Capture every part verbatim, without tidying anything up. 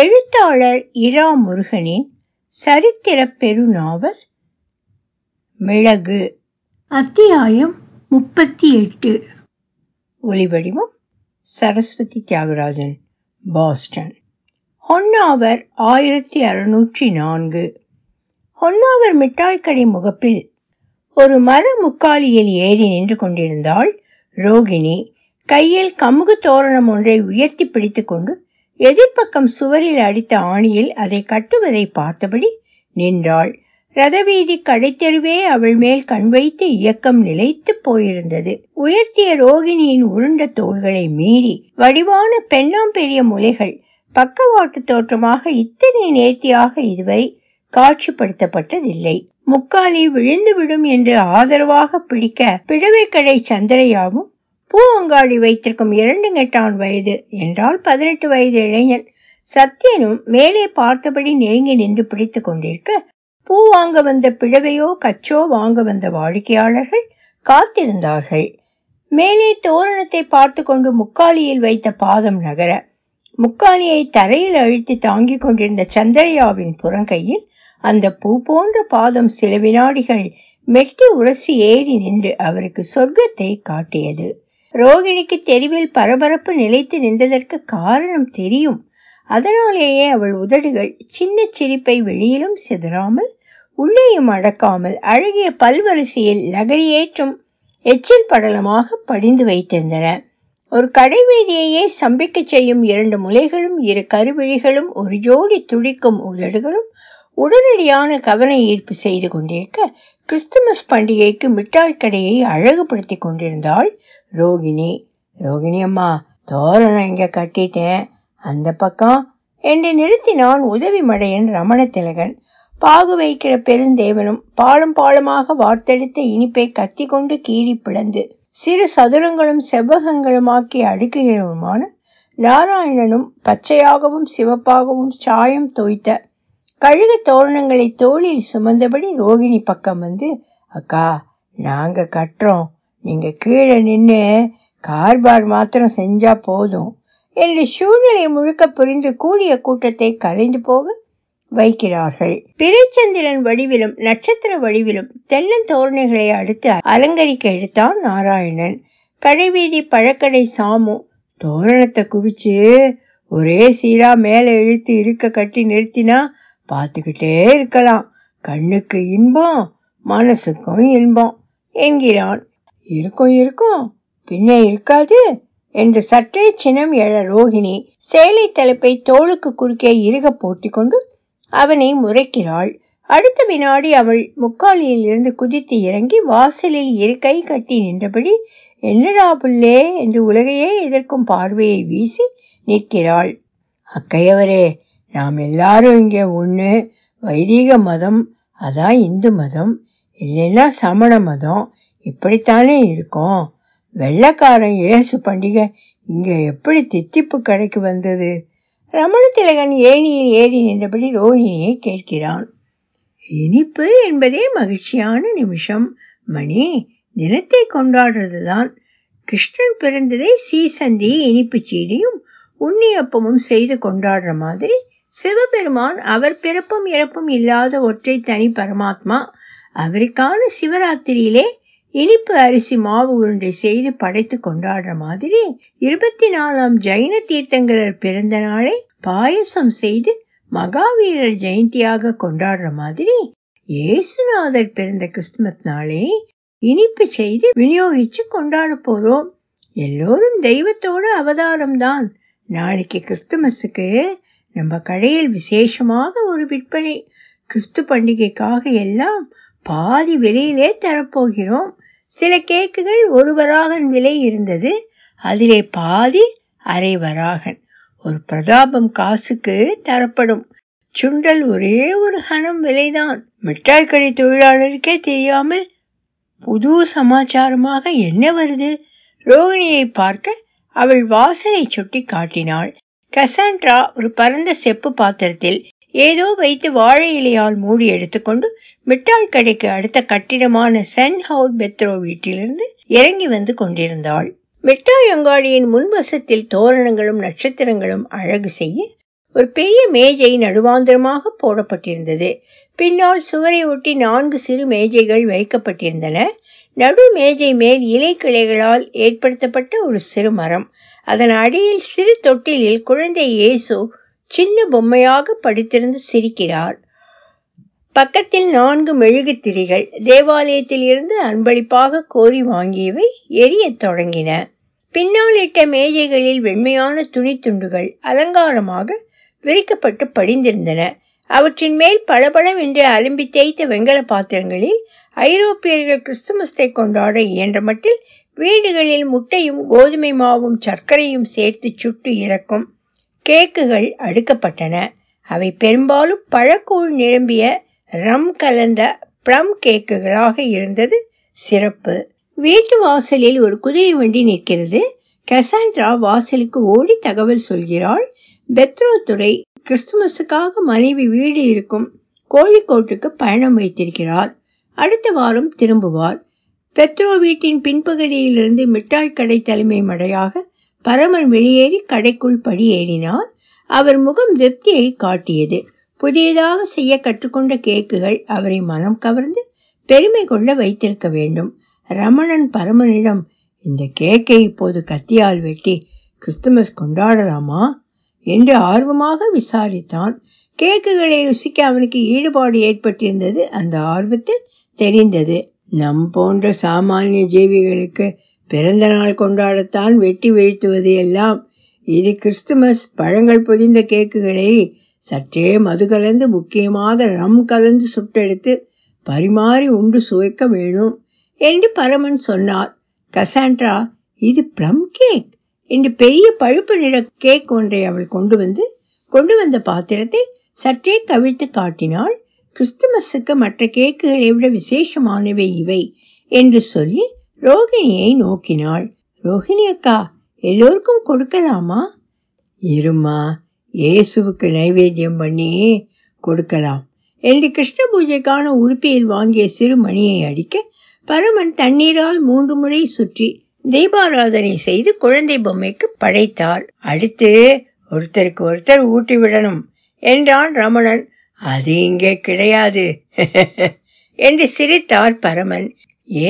எழுத்தாளர் இரா முருகனின் சரித்திர பெருநாவல் மிளகு, அத்தியாயம் முப்பத்தி எட்டு. ஒலிவடிவம் சரஸ்வதி தியாகராஜன், பாஸ்டன். ஹொன்னாவர் ஆயிரத்தி அறுநூற்றி நான்கு. ஹொன்னாவர் மிட்டாய்க்கடை முகப்பில் ஒரு மர முக்காலியில் ஏறி நின்று கொண்டிருந்தாள் ரோகிணி. கையில் கமுகு தோரணம் ஒன்றை உயர்த்தி பிடித்து கொண்டு எதிர்பக்கம் சுவரில் அடித்த ஆணியில் அதை கட்டுவதை பார்த்தபடி நின்றாள். ரதவீதி கடைத்தெருவே அவள் மேல் கண் வைத்து இயக்கம் நிலைத்து போயிருந்தது. உயர்த்திய ரோகிணியின் உருண்ட தோள்களை மீறி வடிவான பெண்ணாம்பெரிய முலைகள் பக்கவாட்டு தோற்றமாக இத்தனை நேர்த்தியாக இதுவரை காட்சிப்படுத்தப்பட்டதில்லை. முக்காலி விழுந்துவிடும் என்று ஆதரவாக பிடிக்க பிழவை கடை சந்திரையாவும் பூ அங்காடி வைத்திருக்கும் இரண்டு எட்டான் வயது என்றால் பதினெட்டு வயது இளைஞன் சத்தியனும் மேலே பார்த்தபடி நெருங்கி நின்று பிடித்து கொண்டிருக்க, பூ வாங்க வந்த பிழவையோ கச்சோ வாங்க வந்த வாடிக்கையாளர்கள் காத்திருந்தார்கள். மேலே தோரணத்தை பார்த்து கொண்டு முக்காலியில் வைத்த பாதம் நகர, முக்காலியை தரையில் அழுத்தி தாங்கி கொண்டிருந்த சந்திரையாவின் புறங்கையில் அந்த பூ போன்ற பாதம் சில வினாடிகள் மெட்டி உரசி ஏறி நின்று அவருக்கு சொர்க்கத்தை காட்டியது. ரோகிணிக்கு தெருவில் பரபரப்பு நிலைத்து நின்றதற்கு காரணம் தெரியும். அதனாலேயே அவள் உதடுகள் சின்ன சிரிப்பை வெளியிலும் சிதறாமல் உள்ளேயும் அடக்காமல் அழகிய பல்வரிசையில் லகரியேற்றும் எச்சில் படலமாக படிந்து வைத்திருந்தன. ஒரு கடைவீதியையே சம்பிக்க செய்யும் இரண்டு முலைகளும் இரு கருவிழிகளும் ஒரு ஜோடி துடிக்கும் உதடுகளும் உடனடியான கவன ஈர்ப்பு செய்து கொண்டிருக்க, கிறிஸ்துமஸ் பண்டிகைக்கு மிட்டாய் கடையை அழகுபடுத்தி கொண்டிருந்தாள் ரோகிணி. ரோகிணி அம்மா, தோரணம் இங்கே கட்டிட்டேன், அந்த பக்கம் என்று நிறுத்தினான் உதவி மடையன் ரமணத்திலகன். பாகு வைக்கிற பெருந்தேவனும் பாலம் பாலமாக வார்த்தெடுத்த இனிப்பை கத்தி கொண்டு கீறி பிளந்து சிறு சதுரங்களும் செவ்வகங்களுமாக்கி அடுக்குகிறவனுமான நாராயணனும் பச்சையாகவும் சிவப்பாகவும் சாயம் தோய்த்த கழுக தோரணங்களை தோளில் சுமந்தபடி ரோகிணி பக்கம் வந்து, அக்கா நாங்கள் கட்டுறோம், நீங்கள் கீழே நின்று கார்பார் மாத்திரம் செஞ்சால் போதும் என்று சூழ்நிலை முழுக்க புரிந்து கூடிய கூட்டத்தை கலைந்து போக வைக்கிறார்கள். பிறைச்சந்திரன் வடிவிலும் நட்சத்திர வடிவிலும் தென்னந்தோரணைகளை அடுத்து அலங்கரிக்க எடுத்தான் நாராயணன். கடைவீதி பழக்கடை சாமு, தோரணத்தை குவிச்சு ஒரே சீரா மேலே இழுத்து இருக்க கட்டி நிறுத்தினா பார்த்துக்கிட்டே இருக்கலாம், கண்ணுக்கு இன்பம் மனசுக்கும் இன்பம் என்கிறான். இருக்கும் இருக்கும் பின்ன இருக்காது என்று சற்றே சினம் எழ ரோகிணி சேலை தலைப்பை தோளுக்கு குறுக்கே இறுக போட்டி கொண்டு அவனை முறைக்கிறாள். அடுத்த வினாடி அவள் முக்காலியில் இருந்து குதித்து இறங்கி வாசலில் இரு கை கட்டி நின்றபடி என்னடா புல்லே என்று உலகையே எதிர்க்கும் பார்வையை வீசி நிற்கிறாள். அக்கையவரே, நாம் எல்லாரும் இங்கே ஒன்று, வைதிக மதம், அதான் இந்து மதம், இல்லைன்னா சமண மதம், இப்படித்தானே இருக்கும். வெள்ளக்காரன் இயேசு பண்டிகை இங்கே எப்படி தித்திப்பு கடைக்கு வந்தது? ரமணத்திலகன் ஏணியில் ஏறி நின்றபடி ரோகிணியை கேட்கிறான். இனிப்பு என்பதே மகிழ்ச்சியான நிமிஷம் மணி, தினத்தை கொண்டாடுறது தான். கிருஷ்ணன் பிறந்ததை சீசந்தி இனிப்பு சீடியும் உண்ணியப்பமும் செய்து கொண்டாடுற மாதிரி சிவபெருமான் அவர் பிறப்பும் இறப்பும் இல்லாத ஒற்றை தனி பரமாத்மா அவருக்கான சிவராத்திரியிலே இனிப்பு அரிசி மாவு உருண்டை செய்து படைத்து கொண்டாடுற மாதிரி இருபத்தி நாலாம் ஜெயின தீர்த்தங்கரர் பிறந்த நாளை பாயசம் செய்து மகாவீரர் ஜெயந்தியாக கொண்டாடுற மாதிரி இயேசுநாதர் பிறந்த கிறிஸ்துமஸ் நாளை இனிப்பு செய்து விநியோகிச்சு கொண்டாட போறோம். எல்லோரும் தெய்வத்தோட அவதாரம் தான். நாளைக்கு கிறிஸ்துமஸுக்கு நம்ம கடையில் விசேஷமாக ஒரு விற்பனை. கிறிஸ்து பண்டிகைக்காக எல்லாம் பாதி விலையிலே தரப்போகிறோம். சில கேக்குகள் ஒரு வராகன் விலை இருந்தது, அதிலே பாதி அரை வராகன். ஒரு பிரதாபம் காசுக்கு தரப்படும். சுண்டல் ஒரே ஒரு கணம் விலைதான். மிட்டாய் கடை தொழிலாளருக்கே தெரியாமல் புது சமாச்சாரமாக என்ன வருது? ரோகிணியை பார்க்க அவள் வாசலை சுட்டி காட்டினாள். கசாண்ட்ரா ஒரு பரந்த செப்பு பாத்திரத்தில் ஏதோ வைத்து வாழை இலையால் மூடி எடுத்துக்கொண்டு மிட்டாய் கடைக்கு அடுத்த கட்டிடமான சென் ஹவுட் பெத்ரோ வீட்டிலிருந்து இறங்கி வந்து கொண்டிருந்தாள். மிட்டாய் அங்காடியின் முன்வசத்தில் தோரணங்களும் நட்சத்திரங்களும் அழகு செய்ய ஒரு பெரிய மேஜை நடுவாந்திரமாக போடப்பட்டிருந்தது. பின்னால் சுவரை ஒட்டி நான்கு சிறு மேஜைகள் வைக்கப்பட்டிருந்தன. நடு மேஜை மேல் இலை கிளைகளால் ஏற்படுத்தப்பட்ட ஒரு சிறு மரம், அதன் அடியில் சிறு தொட்டிலில் குழந்தை இயேசு சின்ன பொம்மையாக படுத்திருந்து சிரிக்கிறார். பக்கத்தில் நான்கு மெழுகு திரிகள் தேவாலயத்தில் இருந்து அன்பளிப்பாக கோரி வாங்கியவை எரிய தொடங்கின. பின்னால் இட்ட மேஜைகளில் வெண்மையான துணி துண்டுகள் அலங்காரமாக விரிக்கப்பட்டு படிந்திருந்தன. அவற்றின் மேல் பளபளம் என்று அலம்பி தேய்த்த வெங்கல பாத்திரங்களில் ஐரோப்பியர்கள் கிறிஸ்துமஸை கொண்டாட இயன்ற மட்டில் வீடுகளில் முட்டையும் கோதுமை மாவும் சர்க்கரையும் சேர்த்து சுட்டு இறக்கும் கேக்குகள் அடுக்கப்பட்டன. அவை பெரும்பாலும் பழக்கூழ் நிரம்பிய ரம் கலந்த பிரம் கேக்குகளாக இருந்தது சிறப்பு. வீட்டு வாசலில் ஒரு குதிரை வண்டி நிற்கிறது. கசாண்ட்ரா வாசலுக்கு ஓடி தகவல் சொல்கிறாள். பெத்ரோ துரை கிறிஸ்துமஸுக்காக மனைவி வீடு இருக்கும் கோழிக்கோட்டுக்கு பயணம் வைத்திருக்கிறார். அடுத்த வாரம் திரும்புவார். பெத்ரோ வீட்டின் பின்பகுதியிலிருந்து மிட்டாய் கடை தலைமை மடையாக பரமன் வெளியேறி கடைக்குள் படி ஏறினார். அவர் முகம் திருப்தியை காட்டியது. புதியதாக செய்ய கற்றுக்கொண்ட கேக்குகள் அவரை மனம் கவர்ந்து பெருமை கொள்ள வைத்திருக்க வேண்டும். ரமணன் பரமனிடம், இந்த கேக்கை இப்போது கத்தியால் வெட்டி கிறிஸ்துமஸ் கொண்டாடலாமா என்று ஆர்வமாக விசாரித்தான். கேக்குகளை ருசிக்க அவனுக்கு ஈடுபாடு ஏற்பட்டிருந்தது. அந்த ஆர்வத்தில் தெரிந்தது, நம் போன்ற சாமானிய ஜீவிகளுக்கு பிறந்த நாள் கொண்டாடத்தான் வெட்டி வீழ்த்துவது எல்லாம். இது கிறிஸ்துமஸ். பழங்கள் பொதிந்த கேக்குகளை சற்றே மது கலந்து முக்கியமாக ரம் கலந்து சுட்டெடுத்து பரிமாறி உண்டு சுவைக்க வேணும் என்று பரமன் சொன்னார். கசாண்ட்ரா, இது பிரம் கேக் என்று பெரிய பழுப்பு நிற கேக் ஒன்றை அவள் கொண்டு வந்து கொண்டு வந்த பாத்திரத்தை சற்றே கவிழ்த்து காட்டினாள். கிறிஸ்துமஸுக்கு மற்ற கேக்குகளை விட விசேஷமானவை இவை என்று சொல்லி ரோகிணியை நோக்கினாள். ரோகிணி அக்கா, எல்லோருக்கும் கொடுக்கலாமா? இருமா, இயேசுவுக்கு நைவேத்தியம் பண்ணி கொடுக்கலாம் என்று கிருஷ்ண பூஜைக்கான உடுப்பியில் வாங்கிய சிறு மணியை அடிக்க பரமன் தண்ணீரால் மூன்று முறை சுற்றி தீபாராதனை செய்து குழந்தை பொம்மைக்கு படைத்தார். அடுத்து ஒருத்தருக்கு ஒருத்தர் ஊட்டி விடணும் என்றான் ரமணன். அது இங்கே கிடையாது என்று சிரித்தார் பரமன்.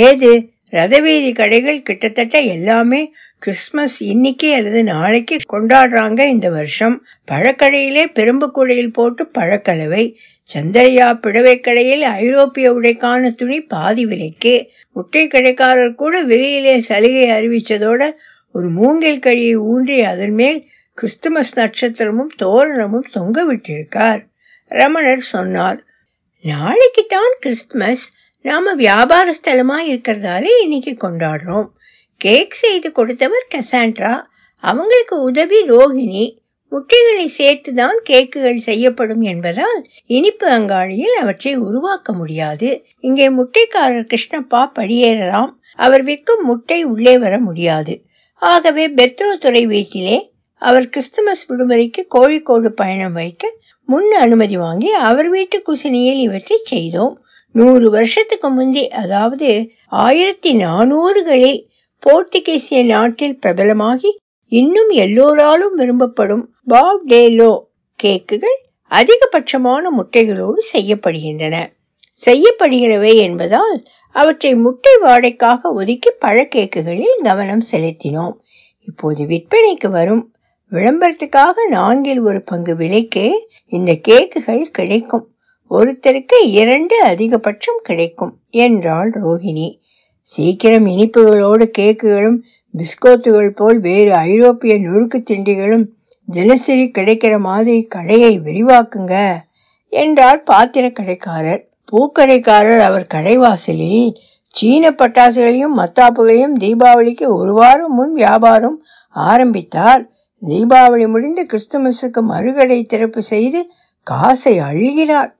ஏது, ரதவீதி கடைகள் கிட்டத்தட்ட எல்லாமே கிறிஸ்மஸ் இன்னைக்கு அல்லது நாளைக்கு கொண்டாடுறாங்க. இந்த வருஷம் பழக்கடையிலே பெரும்பு கூடையில் போட்டு பழக்கலவை, சந்திரையா பிழவை கடையில் ஐரோப்பிய உடைக்கான துணி பாதி விலைக்கு, முட்டை கடைக்காரர் கூட வெளியிலே சலுகை அறிவிச்சதோட ஒரு மூங்கில் கழியை ஊன்றி அதன் மேல் கிறிஸ்துமஸ் நட்சத்திரமும் தோரணமும் தொங்க விட்டிருக்கார். ரமணர் சொன்னார், நாளைக்குத்தான் கிறிஸ்துமஸ். நாம வியாபார ஸ்தலமா இருக்கிறதாலே இன்னைக்கு கொண்டாடுறோம். கேக் செய்து கொடுத்தவர் கசாண்ட்ரா, அவங்களுக்கு உதவி ரோகிணி. முட்டைகளை சேர்த்துதான் கேக்குகள் செய்யப்படும் என்பதால் இனிப்பு அங்காடியில் அவற்றை உருவாக்க முடியாது. இங்கே முட்டைக்காரர் கிருஷ்ணப்பா படியேறலாம். அவர் விற்கும் முட்டை உள்ளே வர முடியாது. ஆகவே பெத்ரோ துறை வீட்டிலே அவர் கிறிஸ்துமஸ் விடுமுறைக்கு கோழிக்கோடு பயணம் வைக்க முன் அனுமதி வாங்கி அவர் வீட்டு குசினியில் இவற்றை செய்தோம். நூறு வருஷத்துக்கு முந்தி, அதாவது ஆயிரத்தி நானூறுகளில் போர்த்துகீசிய நாட்டில் பிரபலமாகி இன்னும் எல்லோராலும் விரும்பப்படும் பாப் டேலோ கேக்குகள் அதிகபட்சமான முட்டைகளோடு செய்யப்படுகின்றன. செய்யப்படுகிறவை என்பதால் அவற்றை முட்டை வாடைக்காக ஒதுக்கி பழக்கேக்குகளில் கவனம் செலுத்தினோம். இப்போது விற்பனைக்கு வரும். விளம்பரத்துக்காக நான்கில் ஒரு பங்கு விலைக்கே இந்த கேக்குகள் கிடைக்கும். ஒருத்தருக்கு இரண்டு அதிகபட்சம் கிடைக்கும் என்றாள் ரோகிணி. சீக்கிரம் இனிப்புகளோடு கேக்குகளும் பிஸ்கோட்டுகள் போல் வேறு ஐரோப்பிய நொறுக்கு திண்டிகளும் தினசரி கிடைக்கிற மாதிரி கடையை விரிவாக்குங்க என்றார் பாத்திர கடைக்காரர். பூக்கடைக்காரர் அவர் கடைவாசலில் சீன பட்டாசுகளையும் மத்தாப்புகளையும் தீபாவளிக்கு ஒரு வாரம் முன் வியாபாரம் ஆரம்பித்தார். தீபாவளி முடிந்து கிறிஸ்துமஸுக்கு மறுகடை திறப்பு செய்து காசை அள்ளுகிறார்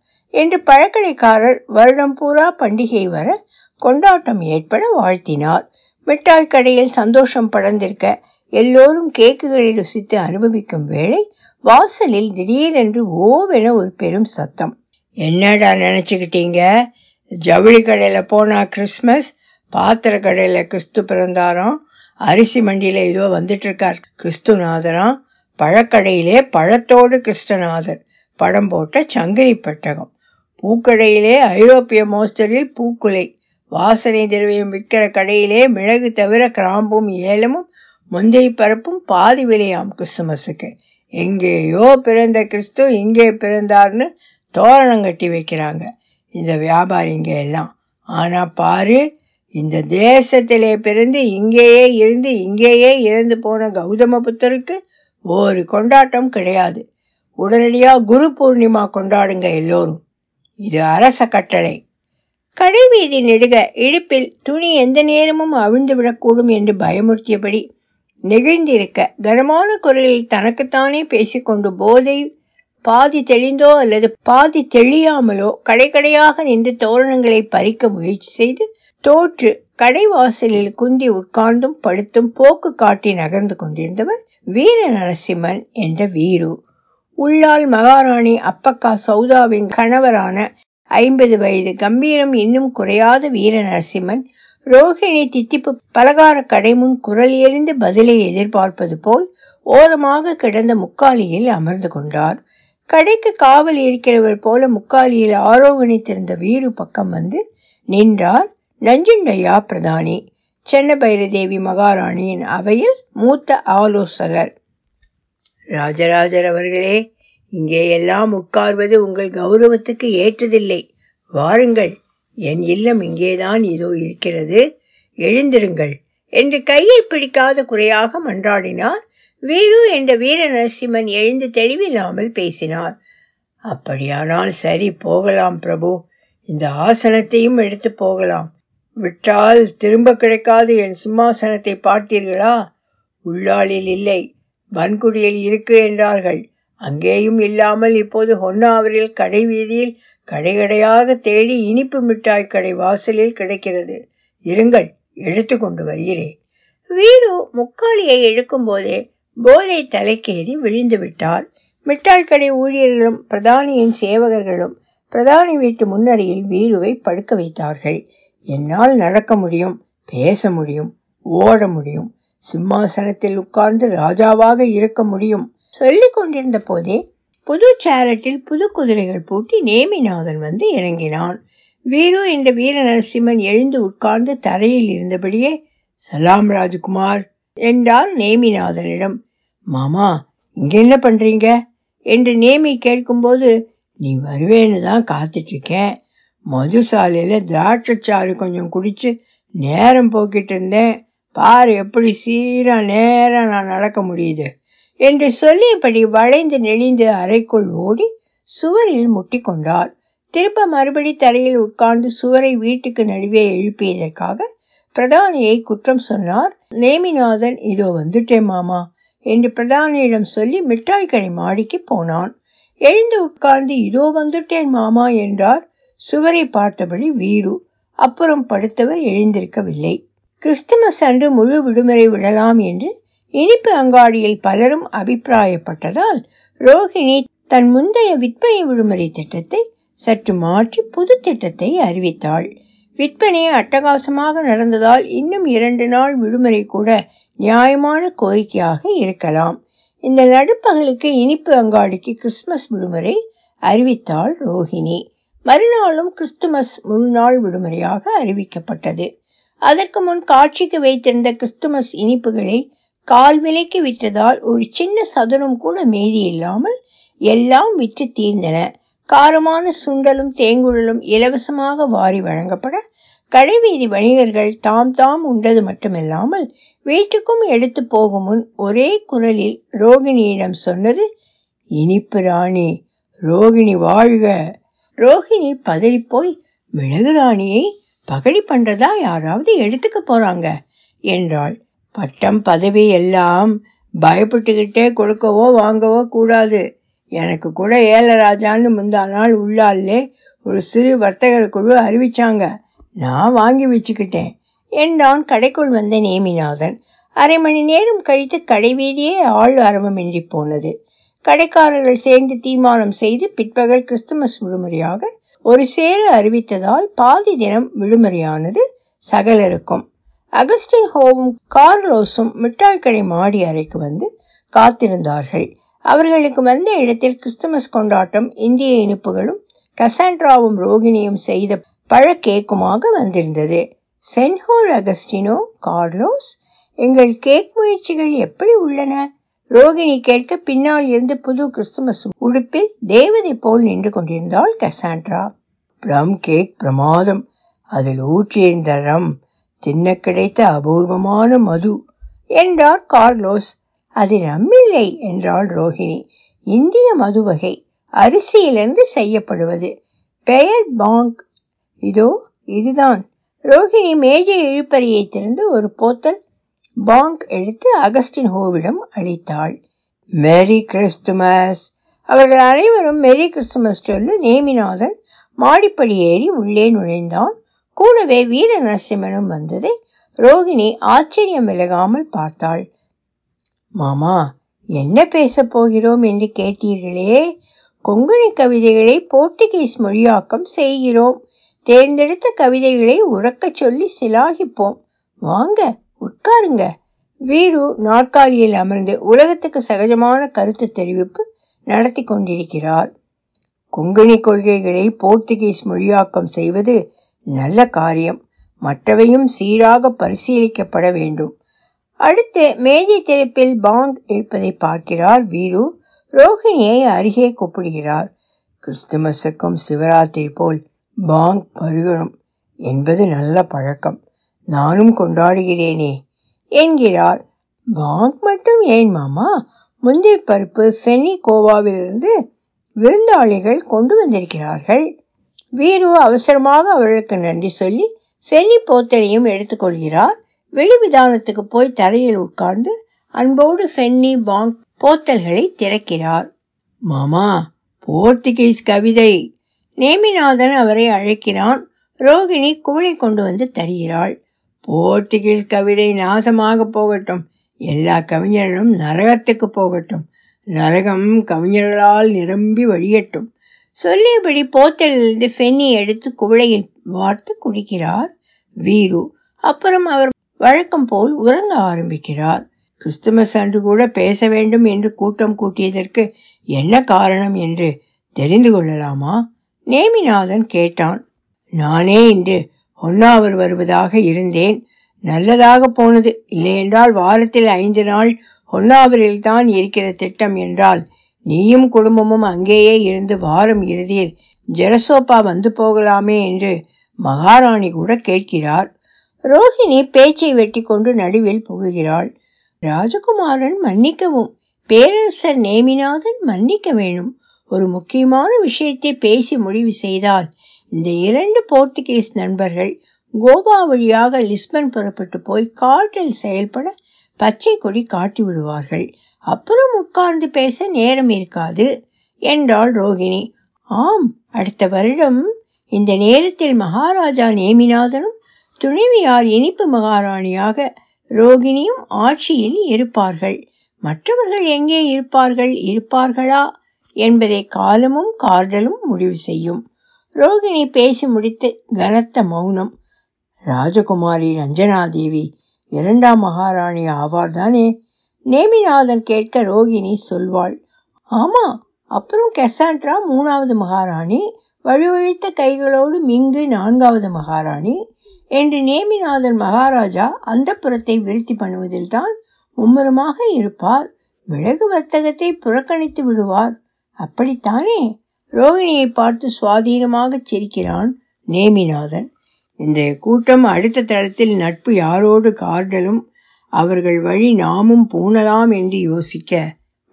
என்று பழக்கடைக்காரர் வருடம் பூரா பண்டிகை வர கொண்டாட்டம் ஏற்பட வாழ்த்தினார். மிட்டாய் கடையில் சந்தோஷம் படர்ந்திருக்க எல்லோரும் கேக்குகளை ருசித்து அனுபவிக்கும் வேளை வாசலில் திடீரென்று ஓவென ஒரு பெரும் சத்தம். என்னடா நினச்சிக்கிட்டீங்க? ஜவுளி கடையில் போனால் கிறிஸ்மஸ், பாத்திர கடையில் கிறிஸ்து பிறந்தாராம், அரிசி மண்டியில் ஏதோ வந்துட்டு இருக்கார் கிறிஸ்துநாதராம், பழக்கடையிலே பழத்தோடு கிருஷ்ணநாதர் படம் போட்ட சங்கிலி பெட்டகம், பூக்கடையிலே ஐரோப்பிய மோஸ்டரில் பூக்குலை, வாசனை திரவியம் விற்கிற கடையிலே மிளகு தவிர கிராம்பும் ஏலமும் முந்தைய பருப்பும் பாதி விலையாம் கிறிஸ்துமஸுக்கு. எங்கேயோ பிறந்த கிறிஸ்து இங்கே பிறந்தார்னு தோரணம் கட்டி வைக்கிறாங்க இந்த வியாபாரிங்க எல்லாம். ஆனால் பாரு, இந்த தேசத்திலே பிறந்து இங்கேயே இருந்து இங்கேயே இறந்து போன கௌதம புத்தருக்கு ஒரு கொண்டாட்டம் கிடையாது. உடனடியாக குரு பூர்ணிமா கொண்டாடுங்க எல்லோரும். இது அரச கட்டளை. கடைவீதி நெடுக இடுப்பில் துணி எந்த நேரமும் அவிழ்ந்து விடக்கூடும் என்று பயமுறுத்தியபடி நெகிழ்ந்திருக்க கனமான குரலில் தனக்குத்தானே பேசிக்கொண்டு போதை பாதி தெளிந்தோ அல்லது பாதி தெளியாமலோ கடை கடையாக நின்று தோரணங்களை பறிக்க முயற்சி செய்து தோற்று கடைவாசலில் குந்தி உட்கார்ந்தும் படுத்தும் போக்கு காட்டி நகர்ந்து கொண்டிருந்தவர் வீர நரசிம்மன் என்ற வீரு. உள்ளால் மகாராணி அப்பக்கா சௌதாவின் கணவரான ஐம்பது வயது கம்பீரம் இன்னும் குறையாத வீர நரசிம்மன் ரோகிணி தித்திப்பு பலகார கடை முன் குரல் எறிந்து பதிலை எதிர்பார்ப்பது போல் ஓரமாக கிடந்த முக்காலியில் அமர்ந்து கொண்டார். கடைக்கு காவல் இருக்கிறவர் போல முக்காலியில் ஆரோகணித்திருந்த வீரு பக்கம் வந்து நின்றார் ரஞ்சண்டையா பிரதானி, சென்ன பைரதேவி மகாராணியின் அவையில் மூத்த ஆலோசகர். ராஜராஜர் அவர்களே, இங்கே எல்லாம் உட்கார்வது உங்கள் கௌரவத்துக்கு ஏற்றதில்லை. வாருங்கள், என் இல்லம் இங்கேதான் இதோ இருக்கிறது, எழுந்திருங்கள் என்று கையை பிடிக்காத குறையாக மன்றாடினார். வீரு என்ற வீர நரசிம்மன் எழுந்து தெளிவில்லாமல் பேசினார். அப்படியானால் சரி, போகலாம் பிரபு. இந்த ஆசனத்தையும் எடுத்து போகலாம். விட்டால் திரும்ப கிடைக்காது என் சிம்மாசனத்தை பார்த்தீர்களா? உள்ளாளில் இல்லை, வன்குடியில் இருக்கு என்றார்கள். அங்கேயும் இல்லாமல் இப்போது ஹொன்னாவரில் கடை வீதியில் கடைகடையாக தேடி இனிப்பு மிட்டாய் கடை வாசலில் கிடைக்கிறது. இருங்கள், எடுத்து கொண்டு வருகிறேன். வீரு முக்காலியை எடுக்கும் போதே போதை தலைக்கேறி விழுந்து விட்டார். மிட்டாய் கடை ஊழியர்களும் பிரதானியின் சேவகர்களும் பிரதானி வீட்டு முன்னரையில் வீருவை படுக்க வைத்தார்கள். என்னால் நடக்க முடியும், பேச முடியும், ஓட முடியும், சிம்மாசனத்தில் உட்கார்ந்து ராஜாவாக இருக்க முடியும் சொல்லிக் கொண்டிருந்த போதே புது சேரட்டில் புது குதிரைகள் பூட்டி நேமிநாதன் வந்து இறங்கினான். வீரு என்ற வீர நரசிம்மன் எழுந்து உட்கார்ந்து தரையில் இருந்தபடியே சலாம் ராஜ்குமார் என்றார் நேமிநாதனிடம். மாமா, இங்கே என்ன பண்ணுறீங்க என்று நேமி கேட்கும்போது, நீ வருவேன்னு தான் காத்துட்ருக்கேன். மதுசாலையில் திராட்சைச்சாறு கொஞ்சம் குடித்து நேரம் போக்கிட்டு இருந்தேன். பாரு எப்படி சீரா நேராக நான் நடக்க முடியுது என்று சொல்லியபடி வளைந்து நெளிந்து அறைக்குள் ஓடி சுவரில் முட்டி கொண்டார். திரும்ப மறுபடி தரையில் உட்கார்ந்து சுவரை வீட்டுக்கு நடுவே எழுப்பியதற்காக பிரதானியை குற்றம் சொன்னார் நேமிநாதன். இதோ வந்துட்டேன் மாமா என்று பிரதானியிடம் சொல்லி மிட்டாய் கடை மாடிக்கு போனான். எழுந்து உட்கார்ந்து இதோ வந்துட்டேன் மாமா என்றார் சுவரை பார்த்தபடி வீரு. அப்புறம் படுத்தவர் எழுந்திருக்கவில்லை. கிறிஸ்துமஸ் அன்று முழு விடுமுறை விடலாம் என்று இனிப்பு அங்காடியில் பலரும் அபிப்பிராயப்பட்டதால் ரோகிணி தன் முந்தைய விற்பனை விடுமுறை திட்டத்தை சற்று மாற்றி புது திட்டத்தை அறிவித்தாள். விற்பனை அட்டகாசமாக நடந்ததால் இன்னும் இரண்டு நாள் விடுமுறை கூட நியாயமான கோரிக்கையாக இருக்கலாம். இந்த நடுப்பகலுக்கு இனிப்பு அங்காடிக்கு கிறிஸ்துமஸ் விடுமுறை அறிவித்தாள் ரோகிணி. மறுநாளும் கிறிஸ்துமஸ் முன்னாள் விடுமுறையாக அறிவிக்கப்பட்டது. அதற்கு முன் காட்சிக்கு வைத்திருந்த கிறிஸ்துமஸ் இனிப்புகளை கால் விலைக்கு விற்றதால் ஒரு சின்ன சதுரம் கூட மீதி இல்லாமல் எல்லாம் விற்று தீர்ந்தன. காரமான சுண்டலும் தேங்குழலும் இலவசமாக வாரி வழங்கப்பட கடைவீதி வணிகர்கள் தாம் தாம் உண்டது மட்டுமில்லாமல் வீட்டுக்கும் எடுத்து போகும் முன் ஒரே குரலில் ரோகிணியிடம் சொன்னது, இனிப்பு ராணி ரோகிணி வாழ்க. ரோகிணி பதறிப்போய், மிளகு ராணியை பகடி பண்றதா யாராவது எடுத்துக்க போறாங்க என்றாள். பட்டம் பதவி எல்லாம் பயப்பட்டுக்கிட்டே கொடுக்கவோ வாங்கவோ கூடாது. எனக்கு கூட ஏலராஜான்னு முந்தா நாள் உள்ளாலே ஒரு சிறு வர்த்தகர் குழு அறிவிச்சாங்க, நான் வாங்கி வச்சுக்கிட்டேன் என்றான் கடைக்குள் வந்த நேமிநாதன். அரை மணி நேரம் கழித்து கடைவீதியே ஆள் அரவமின்றி போனது. கடைக்காரர்கள் சேர்ந்து தீர்மானம் செய்து பிற்பகல் கிறிஸ்துமஸ் விடுமுறையாக ஒரு சேரு அறிவித்ததால் பாதி தினம் விடுமுறையானது சகலருக்கும். அகஸ்டின் ஹோவும் கார்லோஸும் மிட்டாய் கடை மாடி அறைக்கு வந்து காத்திருந்தார்கள். அவர்களுக்கு வந்த இடத்தில் கிறிஸ்துமஸ் கொண்டாட்டம் இந்திய இனிப்புகளும் கசாண்ட்ராவும் ரோகிணியும் செய்த பழக்கேக்குமாக வந்திருந்தது. சென்ஹோர் அகஸ்டினோ, கார்லோஸ், எங்கள் கேக் முயற்சிகள் எப்படி உள்ளன? ரோகிணி கேட்க பின்னால் இருந்து புது கிறிஸ்துமஸ் உடுப்பில் தேவதை போல் நின்று கொண்டிருந்தாள் கசாண்ட்ரா. ப்ளம் கேக் பிரமாதம். அதில் ஊற்றியிருந்த ரம், தின்ன கிடைத்த அபூர்வமான மது என்றார் கார்லோஸ். அது ரம்மில்லை என்றாள் ரோகிணி. இந்திய மது வகை, அரிசியிலிருந்து செய்யப்படுவது. பெயர் பாங்க். இதோ இதுதான். ரோகிணி மேஜை இழுப்பறியை திறந்து ஒரு போத்தல் பாங்க் எடுத்து அகஸ்டின் ஹோவிடம் அளித்தாள். மேரி கிறிஸ்துமஸ். அவர்கள் அனைவரும் மேரி கிறிஸ்துமஸ் சொல்லு நேமிநாதன் மாடிப்படி ஏறி உள்ளே நுழைந்தான். கூடவே வீர நரசிம்மனும் வந்ததை ரோகிணி ஆச்சரியம் விலகாமல் பார்த்தாள். மாமா, என்ன பேசப் போகிறோம் என்று கேட்டீர்களே. கொங்கணி கவிதைகளை போர்த்துகீஸ் மொழியாக்கம் செய்கிறோம். தேர்ந்தெடுத்த கவிதைகளை உறக்க சொல்லி சிலாகிப்போம். வாங்க உட்காருங்க. வீரு நாற்காலியில் அமர்ந்து உலகத்துக்கு சகஜமான கருத்து தெரிவிப்பு நடத்தி கொண்டிருக்கிறார். கொங்கணி கொள்கைகளை போர்த்துகீஸ் மொழியாக்கம் செய்வது நல்ல காரியம். மற்றவையும் சீராக பரிசீலிக்கப்பட வேண்டும். அடுத்து மேஜை திறப்பில் பாங் இருப்பதை பார்க்கிறார் வீரு. ரோகிணியை அருகே கூப்பிடுகிறார். கிறிஸ்துமஸுக்கும் சிவராத்திரி போல் பாங் பருகணும் என்பது நல்ல பழக்கம். நானும் கொண்டாடுகிறேனே என்கிறார். பாங்க் மட்டும் ஏன் மாமா? முந்திரி பருப்பு ஃபெனி கோவாவிலிருந்து விருந்தாளிகள் கொண்டு வந்திருக்கிறார்கள். வீரு அவசரமாக அவர்களுக்கு நன்றி சொல்லி ஃபெனி போத்தலையும் எடுத்துக்கொள்கிறார். வெளிவிதானத்துக்கு போய் தரையில் உட்கார்ந்து அன்போடு ஃபென்னி பாங்க் போத்தல்களை திறக்கிறார். மாமா, போர்த்துகீஸ் கவிதை. நேமிநாதன் அவரை அழைக்கிறான். ரோகிணி குவளை கொண்டு வந்து தருகிறாள். போர்த்துகீஸ் கவிதை நாசமாக போகட்டும். எல்லா கவிஞர்களும் நரகத்துக்கு போகட்டும். நரகம் கவிஞர்களால் நிரம்பி வழியட்டும். சொல்லியபடி போத்தலிருந்து ஃபென்னி எடுத்து குவளையில் வார்த்து குடிக்கிறார் வீரு. அப்புறம் அவர் வழக்கம் போல் உறங்க ஆரம்பிக்கிறார். கிறிஸ்துமஸ் அன்று கூட பேச வேண்டும் என்று கூட்டம் கூட்டியதற்கு என்ன காரணம் என்று தெரிந்து கொள்ளலாமா? நேமிநாதன் கேட்டான். நானே இன்று ஒன்னாவர் வருவதாக இருந்தேன். நல்லதாக போனது. இல்லையென்றால் வாரத்தில் ஐந்து நாள் ஒன்னாவரில் தான் இருக்கிற திட்டம் என்றால் நீயும் குடும்பமும் அங்கேயே இருந்து வாரம் இறுதியில் ஜெரசோப்பா வந்து போகலாமே என்று மகாராணி கூட கேட்கிறார். ரோகிணி பேச்சை வெட்டி கொண்டு நடுவில் புகுகிறாள். ராஜகுமாரன் மன்னிக்கவும், பேரரசர் நேமிநாதன் மன்னிக்க வேணும். ஒரு முக்கியமான விஷயத்தை பேசி முடிவு செய்தால் இந்த இரண்டு போர்த்துகீஸ் நண்பர்கள் கோவா வழியாக லிஸ்பன் புறப்பட்டு போய் காற்றில் செயல்பட பச்சை கொடி காட்டி விடுவார்கள். அப்புறம் உட்கார்ந்து பேச நேரம் இருக்காது என்றாள் ரோகிணி. ஆம், அடுத்த வருடம் இந்த நேரத்தில் மகாராஜா நேமிநாதனும் துணைவியார் இனிப்பு மகாராணியாக ரோகிணியும் ஆட்சியில் இருப்பார்கள். மற்றவர்கள் எங்கே இருப்பார்கள்? இருப்பார்களா என்பதை காலமும் கார்டலும் முடிவு செய்யும். ரோகிணி பேசி முடித்து கனத்த மௌனம். ராஜகுமாரி ரஞ்சனாதேவி இரண்டாம் மகாராணி ஆவார்தானே? நேமிநாதன் கேட்க ரோகிணி சொல்வாள். ஆமா, அப்புறம் கசாண்ட்ரா மூணாவது மகாராணி, வலுவழுத்த கைகளோடு மிங்கு நான்காவது மகாராணி என்று நேமிநாதன் மகாராஜா அந்த புறத்தை விருத்தி பண்ணுவதில் தான் மும்முரமாக இருப்பார். மிளகு வர்த்தகத்தை புறக்கணித்து விடுவார். அப்படித்தானே? ரோகிணியை பார்த்து சுவாதீனமாக சிரிக்கிறான் நேமிநாதன். இன்றைய கூட்டம் அடுத்த தளத்தில் நட்பு யாரோடு கார்டலும் அவர்கள் வழி நாமும் பூணலாம் என்று யோசிக்க,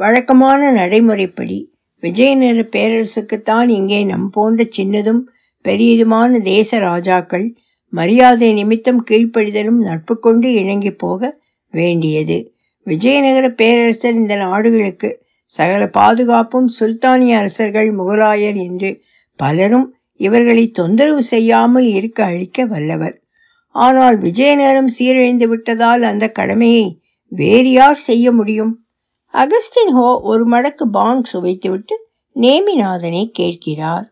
வழக்கமான நடைமுறைப்படி விஜயநகர பேரரசுக்குத்தான் இங்கே நம் போன்ற சின்னதும் பெரியதுமான தேச ராஜாக்கள் மரியாதை நிமித்தம் கீழ்ப்படிதலும் நட்பு கொண்டு இணங்கி போக வேண்டியது. விஜயநகர பேரரசர் இந்த நாடுகளுக்கு சகல பாதுகாப்பும், சுல்தானிய அரசர்கள் முகலாயர் என்று பலரும் இவர்களை தொந்தரவு செய்யாமல் இருக்க அழிக்க வல்லவர். ஆனால் விஜயநகரம் சீரழிந்து விட்டதால் அந்த கடமையை வேறு யார் செய்ய முடியும்? அகஸ்டின் ஹோ ஒரு மடக்கு பாங் சுவைத்துவிட்டு நேமிநாதனை கேட்கிறார்.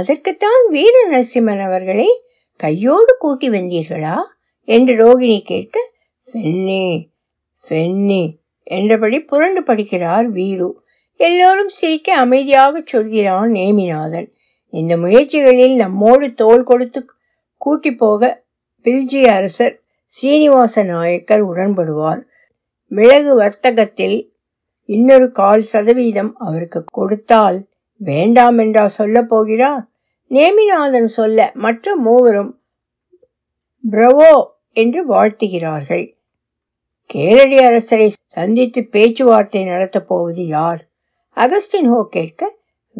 அதற்குத்தான் வீர நரசிம்மன் அவர்களை கையோடு கூட்டி வந்தீர்களா என்று ரோகிணி கேட்க, ஃபென்னி ஃபென்னி என்றபடி புரண்டு படிக்கிறார் வீரு. எல்லோரும் சிரிக்க அமைதியாக சொல்கிறான் நேமிநாதன். இந்த முயற்சிகளில் நம்மோடு தோள் கொடுத்து கூட்டி போக பில்ஜிய அரசர் ஸ்ரீனிவாச நாயக்கர் உடன்படுவார். மிளகு வர்த்தகத்தில் இன்னொரு கால் சதவீதம் அவருக்கு கொடுத்தால் வேண்டாம் என்றா சொல்ல போகிறார்? நேமிநாதன் சொல்ல மற்ற மூவரும் பிரவோ என்று வாழ்த்துகிறார்கள். கேரளி அரசரை சந்தித்து பேச்சுவார்த்தை நடத்தப் போவது யார்? அகஸ்டின் ஹோ கேட்க,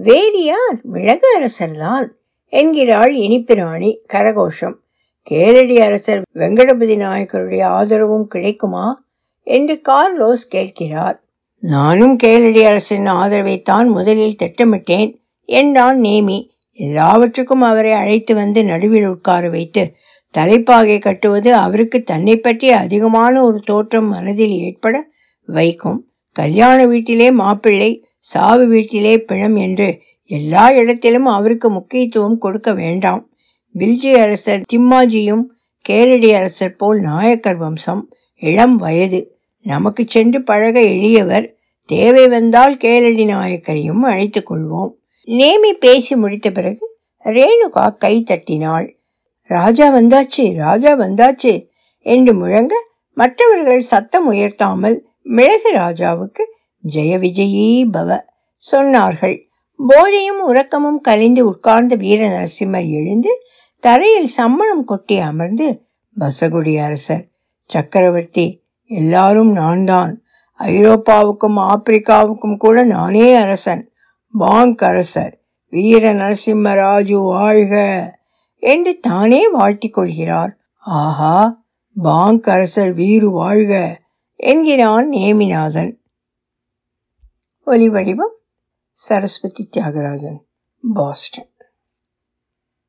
வேறு யார், மிளகு அரசர்தான் என்கிறாள் இனிப்பிராணி. கரகோஷம். கேரளி அரசர் வெங்கடபதி நாயக்கருடைய ஆதரவும் கிடைக்குமா என்று கார்லோஸ் கேட்கிறார். நானும் கேரளி அரசின் ஆதரவைத்தான் முதலில் திட்டமிட்டேன் என்றான் நேமி. எல்லாவற்றுக்கும் அவரை அழைத்து வந்து நடுவில் உட்கார வைத்து தலைப்பாகை கட்டுவது அவருக்கு தன்னை பற்றி அதிகமான ஒரு தோற்றம் மனதில் ஏற்பட வைக்கும். கல்யாண வீட்டிலே மாப்பிள்ளை, சாவு வீட்டிலே பிணம் என்று எல்லா இடத்திலும் அவருக்கு முக்கியத்துவம் கொடுக்க வேண்டாம். பில்ஜி அரசர் திம்மாஜியும் கேரடி அரசர் போல் நாயக்கர் வம்சம், இளம் வயது, நமக்கு சென்று பழக எளியவர். தேவை வந்தால் கேரடி நாயக்கரையும் அழைத்து கொள்வோம். நேமி பேசி முடித்த பிறகு ரேணுகா கை தட்டினாள். ராஜா வந்தாச்சு, ராஜா வந்தாச்சு என்று முழங்க மற்றவர்கள் சத்தம் உயர்த்தாமல் மிளகு ராஜாவுக்கு ஜெய விஜயீ பவ சொன்னார்கள். போதையும் உறக்கமும் கலைந்து உட்கார்ந்த வீர நரசிம்மர் எழுந்து தரையில் சம்மணம் கொட்டி அமர்ந்து, பசகுடி அரசர், சக்கரவர்த்தி, எல்லாரும் நான் தான். ஐரோப்பாவுக்கும் ஆப்பிரிக்காவுக்கும் கூட நானே அரசன். பாங்க் அரசர் வீர நரசிம்ம ராஜு வாழ்க என்று தானே வாழ்த்தி கொள்கிறார். ஆஹா, பாங்க் அரசர் வீரு வாழ்க என்கிறான் நேமிநாதன். ஒலி வடிவம் சரஸ்வதி தியாகராஜன், பாஸ்டன்.